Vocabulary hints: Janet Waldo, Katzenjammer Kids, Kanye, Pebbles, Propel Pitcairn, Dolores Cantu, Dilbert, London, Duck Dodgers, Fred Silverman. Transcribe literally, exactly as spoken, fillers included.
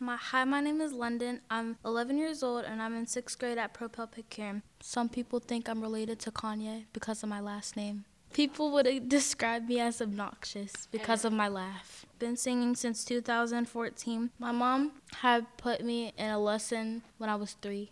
My, hi, my name is London. I'm eleven years old, and I'm in sixth grade at Propel Pitcairn. Some people think I'm related to Kanye because of my last name. People would describe me as obnoxious because of my laugh. Been singing since two thousand fourteen. My mom had put me in a lesson when I was three.